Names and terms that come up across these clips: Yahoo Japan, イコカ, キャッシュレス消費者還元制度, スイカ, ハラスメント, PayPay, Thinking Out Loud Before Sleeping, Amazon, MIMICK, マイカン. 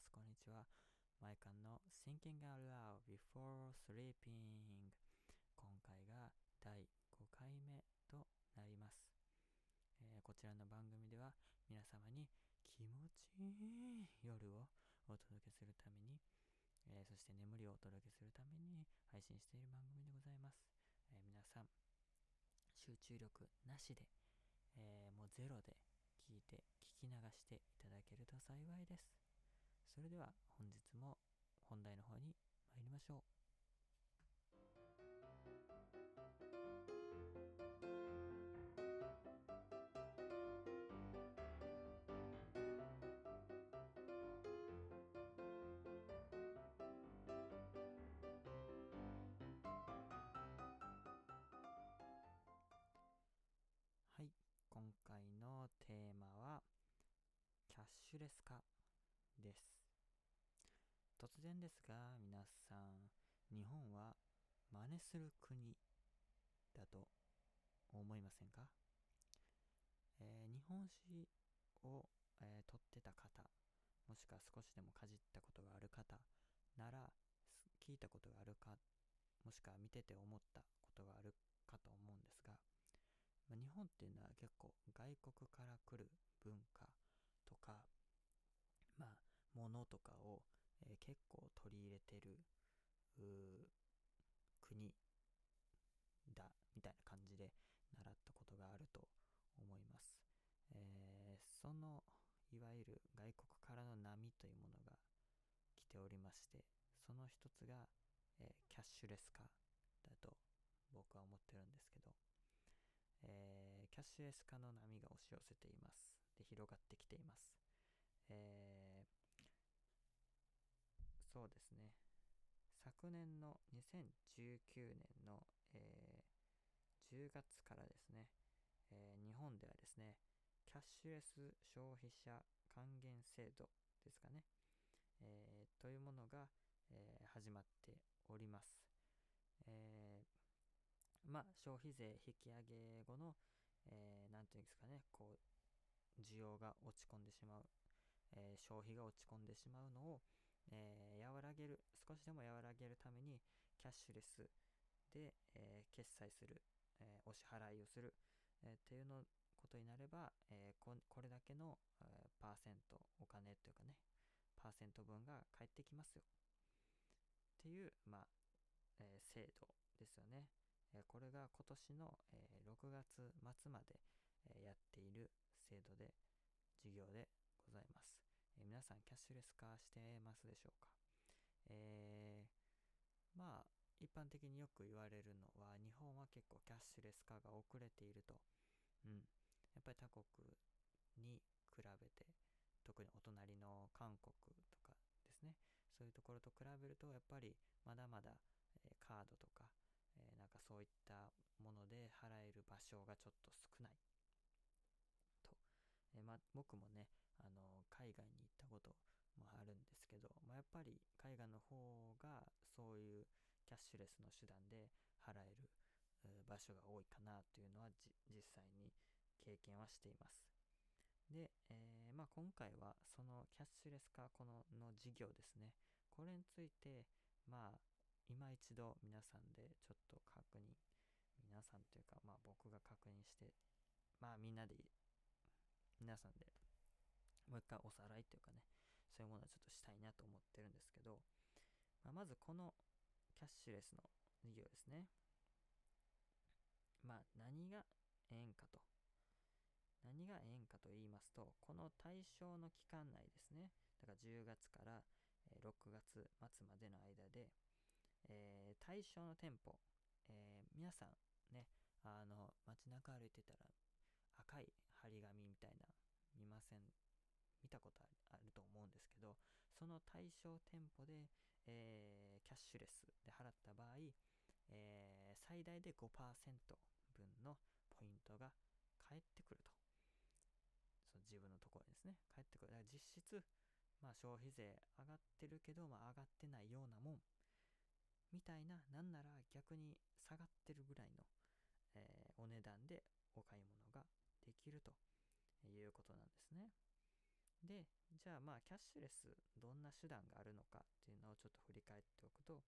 ます。こんにちは。マイカンの Thinking Out Loud Before Sleeping。今回が第5回目となります。こちらの番組では皆様に気持ちいい夜をお届けするために、そして眠りをお届けするために配信している番組でございます。皆さん、集中力なしで、もうゼロで聞いて聞き流していただけると幸いです。それでは本日も本題の方に参りましょう。はい、今回のテーマはキャッシュレス化です。突然ですが皆さん、日本は真似する国だと思いませんか？日本史を、取ってた方、もしくは少しでもかじったことがある方なら聞いたことがあるか、もしくは見てて思ったことがあるかと思うんですが、日本っていうのは結構外国から来る文化とか、物とかを、結構取り入れてる国だみたいな感じで習ったことがあると思います。そのいわゆる外国からの波というものが来ておりまして、その一つが、キャッシュレス化だと僕は思ってるんですけど、キャッシュレス化の波が押し寄せています。で、広がってきています。そうですね。昨年の2019年の、10月からですね、日本ではですね、キャッシュレス消費者還元制度ですかね、というものが、始まっております。消費税引き上げ後の、なんていうんですかね、こう需要が落ち込んでしまう、消費が落ち込んでしまうのを、和らげる、少しでも和らげるためにキャッシュレスで、決済する、お支払いをする、っていうのことになれば、これだけの、パーセント、お金というかね、パーセント分が返ってきますよっていう、制度ですよね。これが今年の6月末までやっている制度で、事業でございます。皆さんキャッシュレス化してますでしょうか？一般的によく言われるのは、日本は結構キャッシュレス化が遅れていると。やっぱり他国に比べて、特にお隣の韓国とかですね、そういうところと比べるとやっぱりまだまだカードとか、なんかそういったもので払える場所がちょっと少ないと。僕もね、海外に行ったこともあるんですけど、やっぱり海外の方がそういうキャッシュレスの手段で払える場所が多いかなというのは実際に経験はしています。で、今回はそのキャッシュレス化の事業ですね、これについて今一度皆さんでちょっと確認、皆さんというか僕が確認して、皆さんでもう一回おさらいというかね、そういうものをちょっとしたいなと思ってるんですけど、まずこのキャッシュレスの事業ですね、何が円かと言いますと、この対象の期間内ですね、だから10月から6月末までの間で、対象の店舗、皆さんね、街中歩いてたら赤い張り紙みたいな見たことあると思うんですけど、その対象店舗で、キャッシュレスで払った場合、最大で 5% 分のポイントが返ってくると。その自分のところにですね、返ってくる。だから実質、消費税上がってるけど、上がってないようなもんみたいな、なんなら逆に下がってるぐらいの、お値段でお買い物ができるということなんですね。で、じゃあまあキャッシュレスどんな手段があるのかっていうのをちょっと振り返っておくと、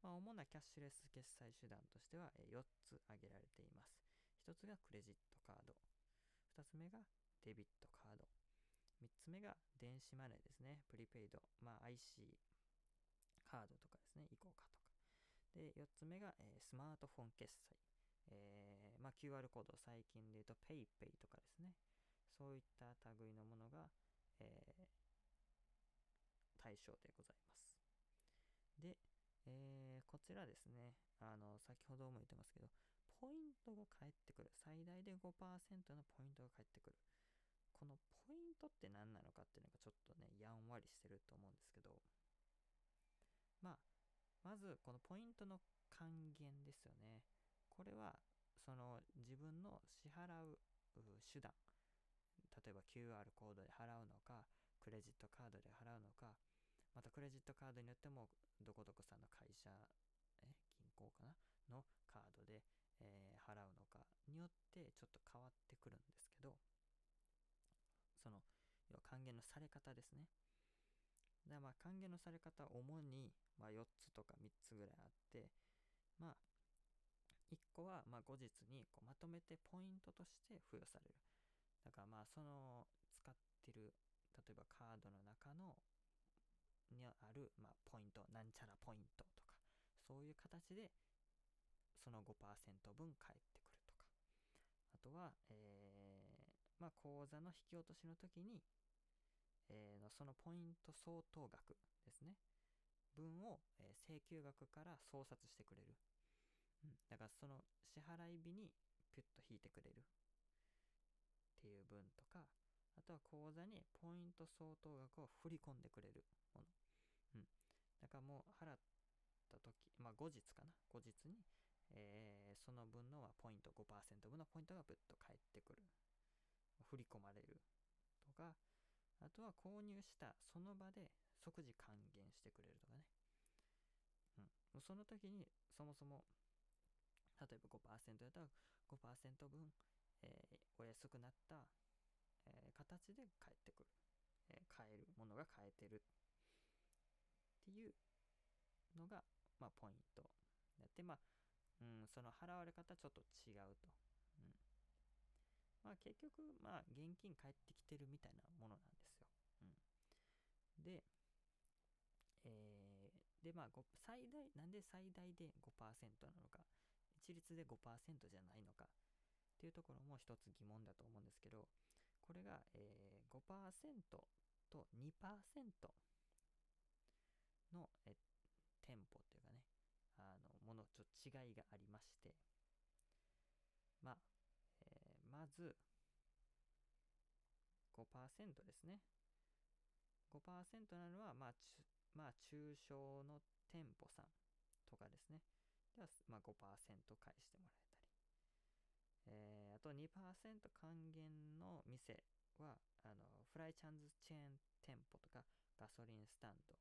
まあ、主なキャッシュレス決済手段としては4つ挙げられています。1つがクレジットカード、2つ目がデビットカード、3つ目が電子マネーですね、プリペイド、まあ、IC カードとかですね、イコカとかで、4つ目がスマートフォン決済、まあ、QR コード、最近で言うと PayPay とかですね、そういった類のものが、対象でございます。で、こちらですね、先ほども言ってますけど、ポイントが返ってくる、最大で 5% のポイントが返ってくる。このポイントって何なのかっていうのがちょっとねやんわりしてると思うんですけど、まあまずこのポイントの還元ですよね。これはその自分の支払う手段、例えば QR コードで払うのか、クレジットカードで払うのか、またクレジットカードによってもどこどこさんの会社、銀行かなのカードで、払うのかによってちょっと変わってくるんですけど、その要は還元のされ方ですね。だからまあ還元のされ方は主にまあ4つとか3つぐらいあって、まあ1個はまあ後日にこうまとめてポイントとして付与される。だからまあその使ってる例えばカードの中のにあるまあポイント、なんちゃらポイントとかそういう形でその 5% 分返ってくるとか、あとはまあ口座の引き落としの時に、そのポイント相当額ですね分を、請求額から相殺してくれる、だからその支払い日にピュッと引いてくれるっていう分とか、あとは口座にポイント相当額を振り込んでくれるもの、だからもう払った時、まあ後日かな、後日に、その分のポイント 5% 分のポイントがピュッと返ってくる、振り込まれるとか、あとは購入したその場で即時還元してくれるとかね、その時にそもそも例えば 5% やったら 5% 分、お安くなった、形で返ってくる、買えるものが買えてるっていうのが、まあ、ポイントだって、まあ、その払われ方ちょっと違うと、まあ結局、まあ現金返ってきてるみたいなものなんですよ。で、まあ最大、なんで最大で 5% なのか、一律で 5% じゃないのかっていうところも一つ疑問だと思うんですけど、これが、5% と 2% の店舗っていうかね、ものちょっと違いがありまして、まあ、まず 5% ですね。 5% なのはまあ中小の店舗さんとかですね。ではまあ 5% 返してもらえたり、あと 2% 還元の店はフライチャンズチェーン店舗とかガソリンスタンド、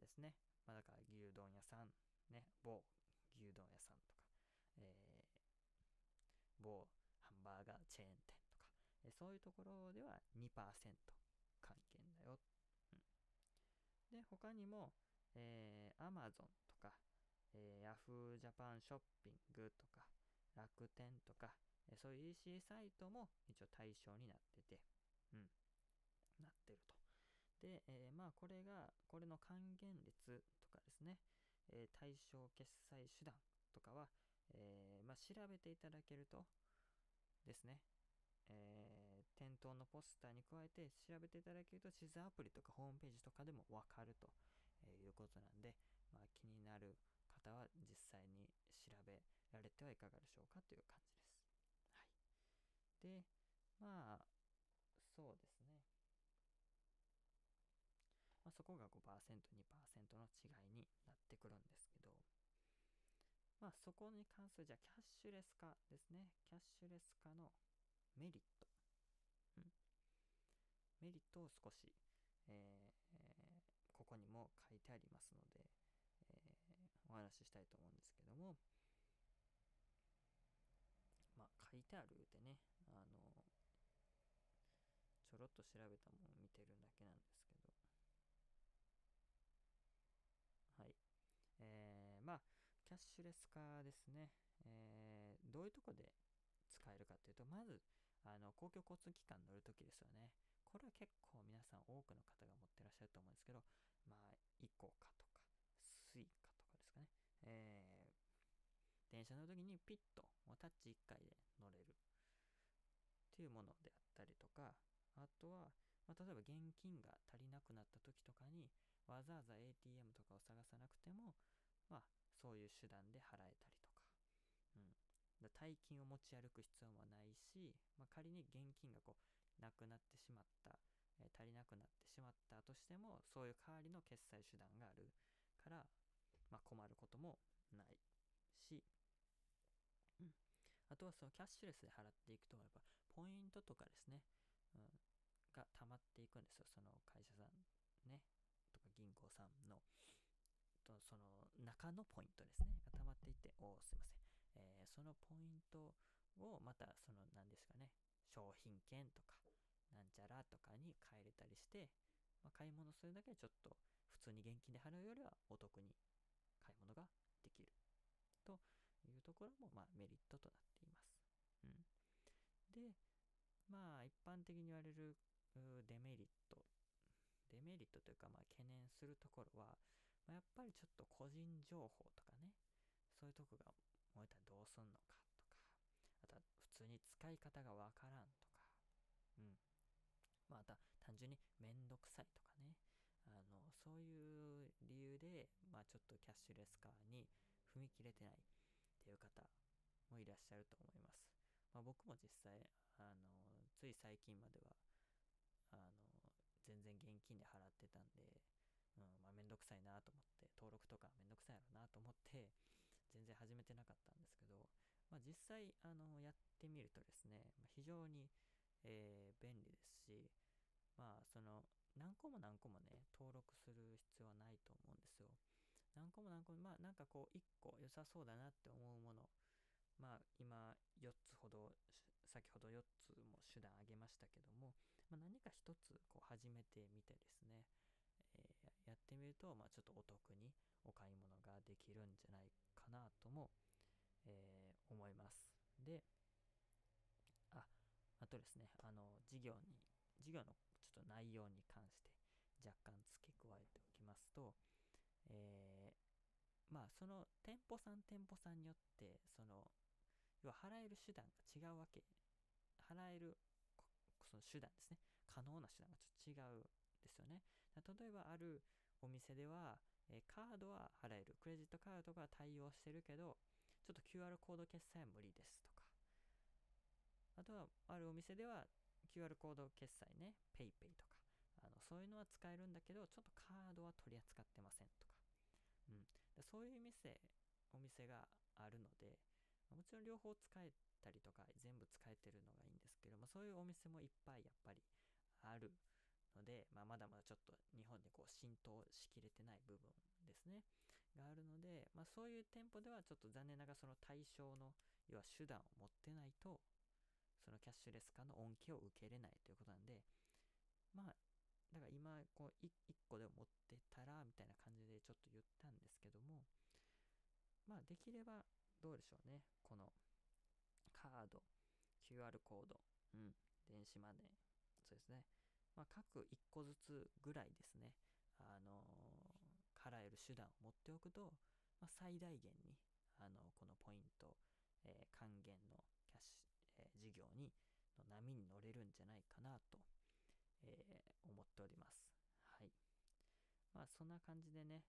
ですね。まあ、だから牛丼屋さんね、某牛丼屋さんとか、某ハンバーガーチェーン店とか、そういうところでは 2% 還元だよ、で他にも、Amazon とか、Yahoo Japan ショッピングとか楽天とか、そういう EC サイトも一応対象になってて、なってると。で、まあこれの還元率とかですね、対象決済手段とかはまあ、調べていただけるとですね、店頭のポスターに加えて調べていただけると地図アプリとかホームページとかでも分かるということなんで、まあ、気になる方は実際に調べられてはいかがでしょうかという感じです。はい、で、まあそうですね、まあ、そこが 5%、2% の違いになってくるんですけど、まあ、そこに関するじゃあキャッシュレス化ですね。キャッシュレス化のメリット、メリットを少し、ここにも書いてありますので、お話ししたいと思うんですけども、まあ書いてあるでね、ちょろろっと調べたものを見てるだけなんですけど、はい、まあキャッシュレス化ですね、どういうとこで使えるかというと、まず公共交通機関乗るときですよね。これは結構皆さん多くの方が持ってらっしゃると思うんですけど、まあイコカとかスイカとかですかね、電車乗るときにピッとタッチ1回で乗れるっていうものであったりとか、あとは、まあ、例えば現金が足りなくなった時とかにわざわざ ATM とかを探さなくても、まあ、そういう手段で払えたりとか、うん、だ大金を持ち歩く必要もないし、まあ、仮に現金がなくなってしまった、足りなくなってしまったとしても、そういう代わりの決済手段があるから、まあ、困ることもないし、うん、あとはそのキャッシュレスで払っていくとやっぱポイントとかですね、うん、が溜まっていくんですよ。その会社さんねとか銀行さんのとその中のポイントですねが溜まっていってそのポイントをまたその何ですかね商品券とかなんちゃらとかに変えれたりして、まあ、買い物するだけでちょっと普通に現金で払うよりはお得に買い物ができるというところもまあメリットとなっています。うん、で、まあ一般的に言われるデメリットというかまあ懸念するところは、まあ、やっぱりちょっと個人情報とかね、そういうとこが漏れたらどうすんのかとか、あとは普通に使い方がわからんとか、うん、まあ、あとは単純にめんどくさいとかね、そういう理由でまあちょっとキャッシュレス化に踏み切れてないっていう方もいらっしゃると思います。まあ、僕も実際つい最近までは全然現金で払ってたんで、うん、まあめんどくさいなと思って登録とかめんどくさいやろなと思って全然始めてなかったんですけど、まあ、実際やってみるとですね、非常に、便利ですし、まあその何個もね登録する必要はないと思うんですよ。何個もまあなんか1個良さそうだなって思うもの、まあ今4つも手段挙げましたけども、まあ、何か1つ始めてみてですね、やってみるとまあちょっとお得にお買い物ができるんじゃないかなとも、思います。で、あとですね事業のちょっと内容に関して若干付け加えておきますと、まあその店舗さんによってその要は払える手段が違うわけ、払えるその手段ですね、可能な手段がちょっと違うんですよね。例えばあるお店では、カードは払える、クレジットカードが対応してるけどちょっと QR コード決済は無理ですとか、あとはあるお店では QR コード決済ね、 PayPay とかそういうのは使えるんだけどちょっとカードは取り扱ってませんとか、うん、そういうお店があるので、もちろん両方使えたりとか全部使えてるのがいいんですけども、そういうお店もいっぱいやっぱりあるので、まあ、まだまだちょっと日本で浸透しきれてない部分ですねがあるので、まあ、そういう店舗ではちょっと残念ながらその対象の要は手段を持ってないとそのキャッシュレス化の恩恵を受けれないということなんで、まあだから今1個でも持ってたらみたいな感じでちょっと言ったんですけども、まあできればどうでしょうね、このカード QR コード、うん、電子マネー、そうですね、まあ各1個ずつぐらいですね払える手段を持っておくと、まあ、最大限にこのポイント、還元のキャッシュ、事業の波に乗れるんじゃないかなと思っております。はい。まあそんな感じでね、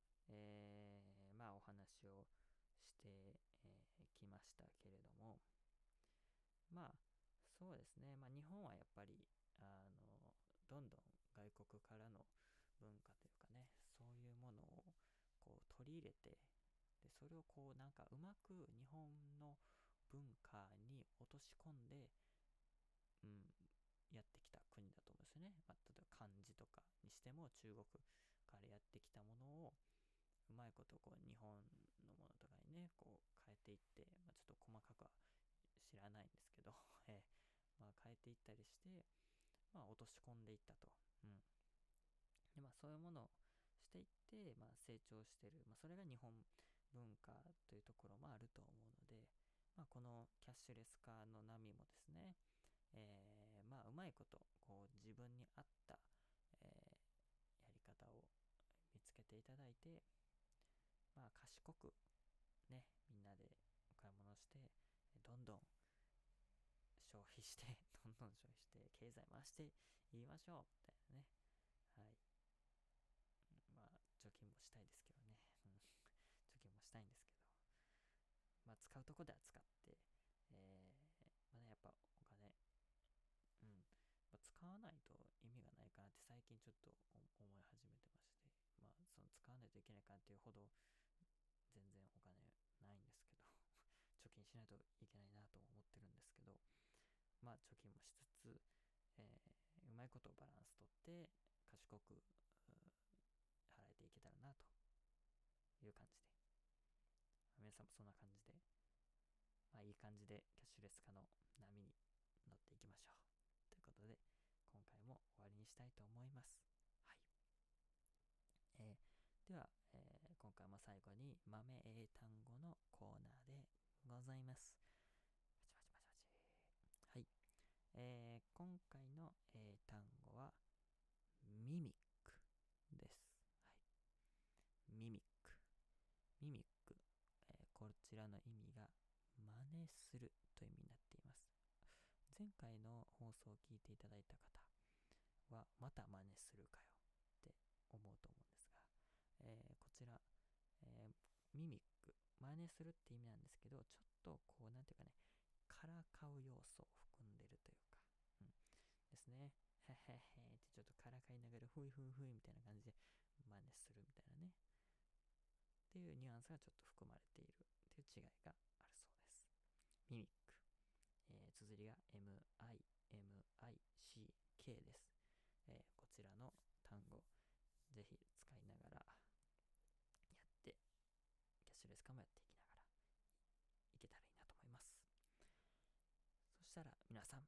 まあお話をしてきましたけれども、まあそうですね、まあ日本はやっぱりどんどん外国からの文化というかね、そういうものを取り入れて、でそれをなんかうまく日本の文化に落とし込んで、うん。やってきた国だと思うんですよね。まあ、例えば漢字とかにしても中国からやってきたものをうまいこと日本のものとかにね変えていって、まあ、ちょっと細かくは知らないんですけど、まあ変えていったりして、まあ、落とし込んでいったと。で、まあ、そういうものをしていって、まあ、成長してる。まあ、それが日本文化というところもあると思うので、まあ、このキャッシュレス化の波もですね、まあ、うまいことこう自分に合った、やり方を見つけていただいて、まあ、賢くね、みんなでお買い物して、どんどん消費して経済回して言いましょうみたいなね。はい。まあ、貯金もしたいですけどね。貯金もしたいんですけど、まあ、使うとこでは使って、まあね、やっぱお金、まあ、使わないと意味がないかなって最近ちょっと思い始めてまして、まあ、その使わないといけないかなっていうほど全然お金ないんですけど貯金しないといけないなと思ってるんですけど、まあ、貯金もしつつ、うまいことをバランスとって賢く払えていけたらなという感じで、皆さんもそんな感じで、まあ、いい感じでキャッシュレス化の波に乗っていきましょうということで、今回も終わりにしたいと思います。はい。では、今回も最後に豆英単語のコーナーでございます。パチパチパチパチ。はい。今回の英単語はミミックです。はい、ミミック、こちらの意味が真似するという意味になっています。前回の放送を聞いていただいた方はまた真似するかよって思うと思うんですが、こちら、ミミック、真似するって意味なんですけど、ちょっとこうなんていうかね、からかう要素を含んでるというか、ですね。へへへってちょっとからかいながらふいふいふいみたいな感じで真似するみたいなね、っていうニュアンスがちょっと含まれているっていう違いがあるそうです。ミミック、綴りが MIMICK です。こちらの単語ぜひ使いながらやって、キャッシュレス化もやっていきながらいけたらいいなと思います。そしたら皆さん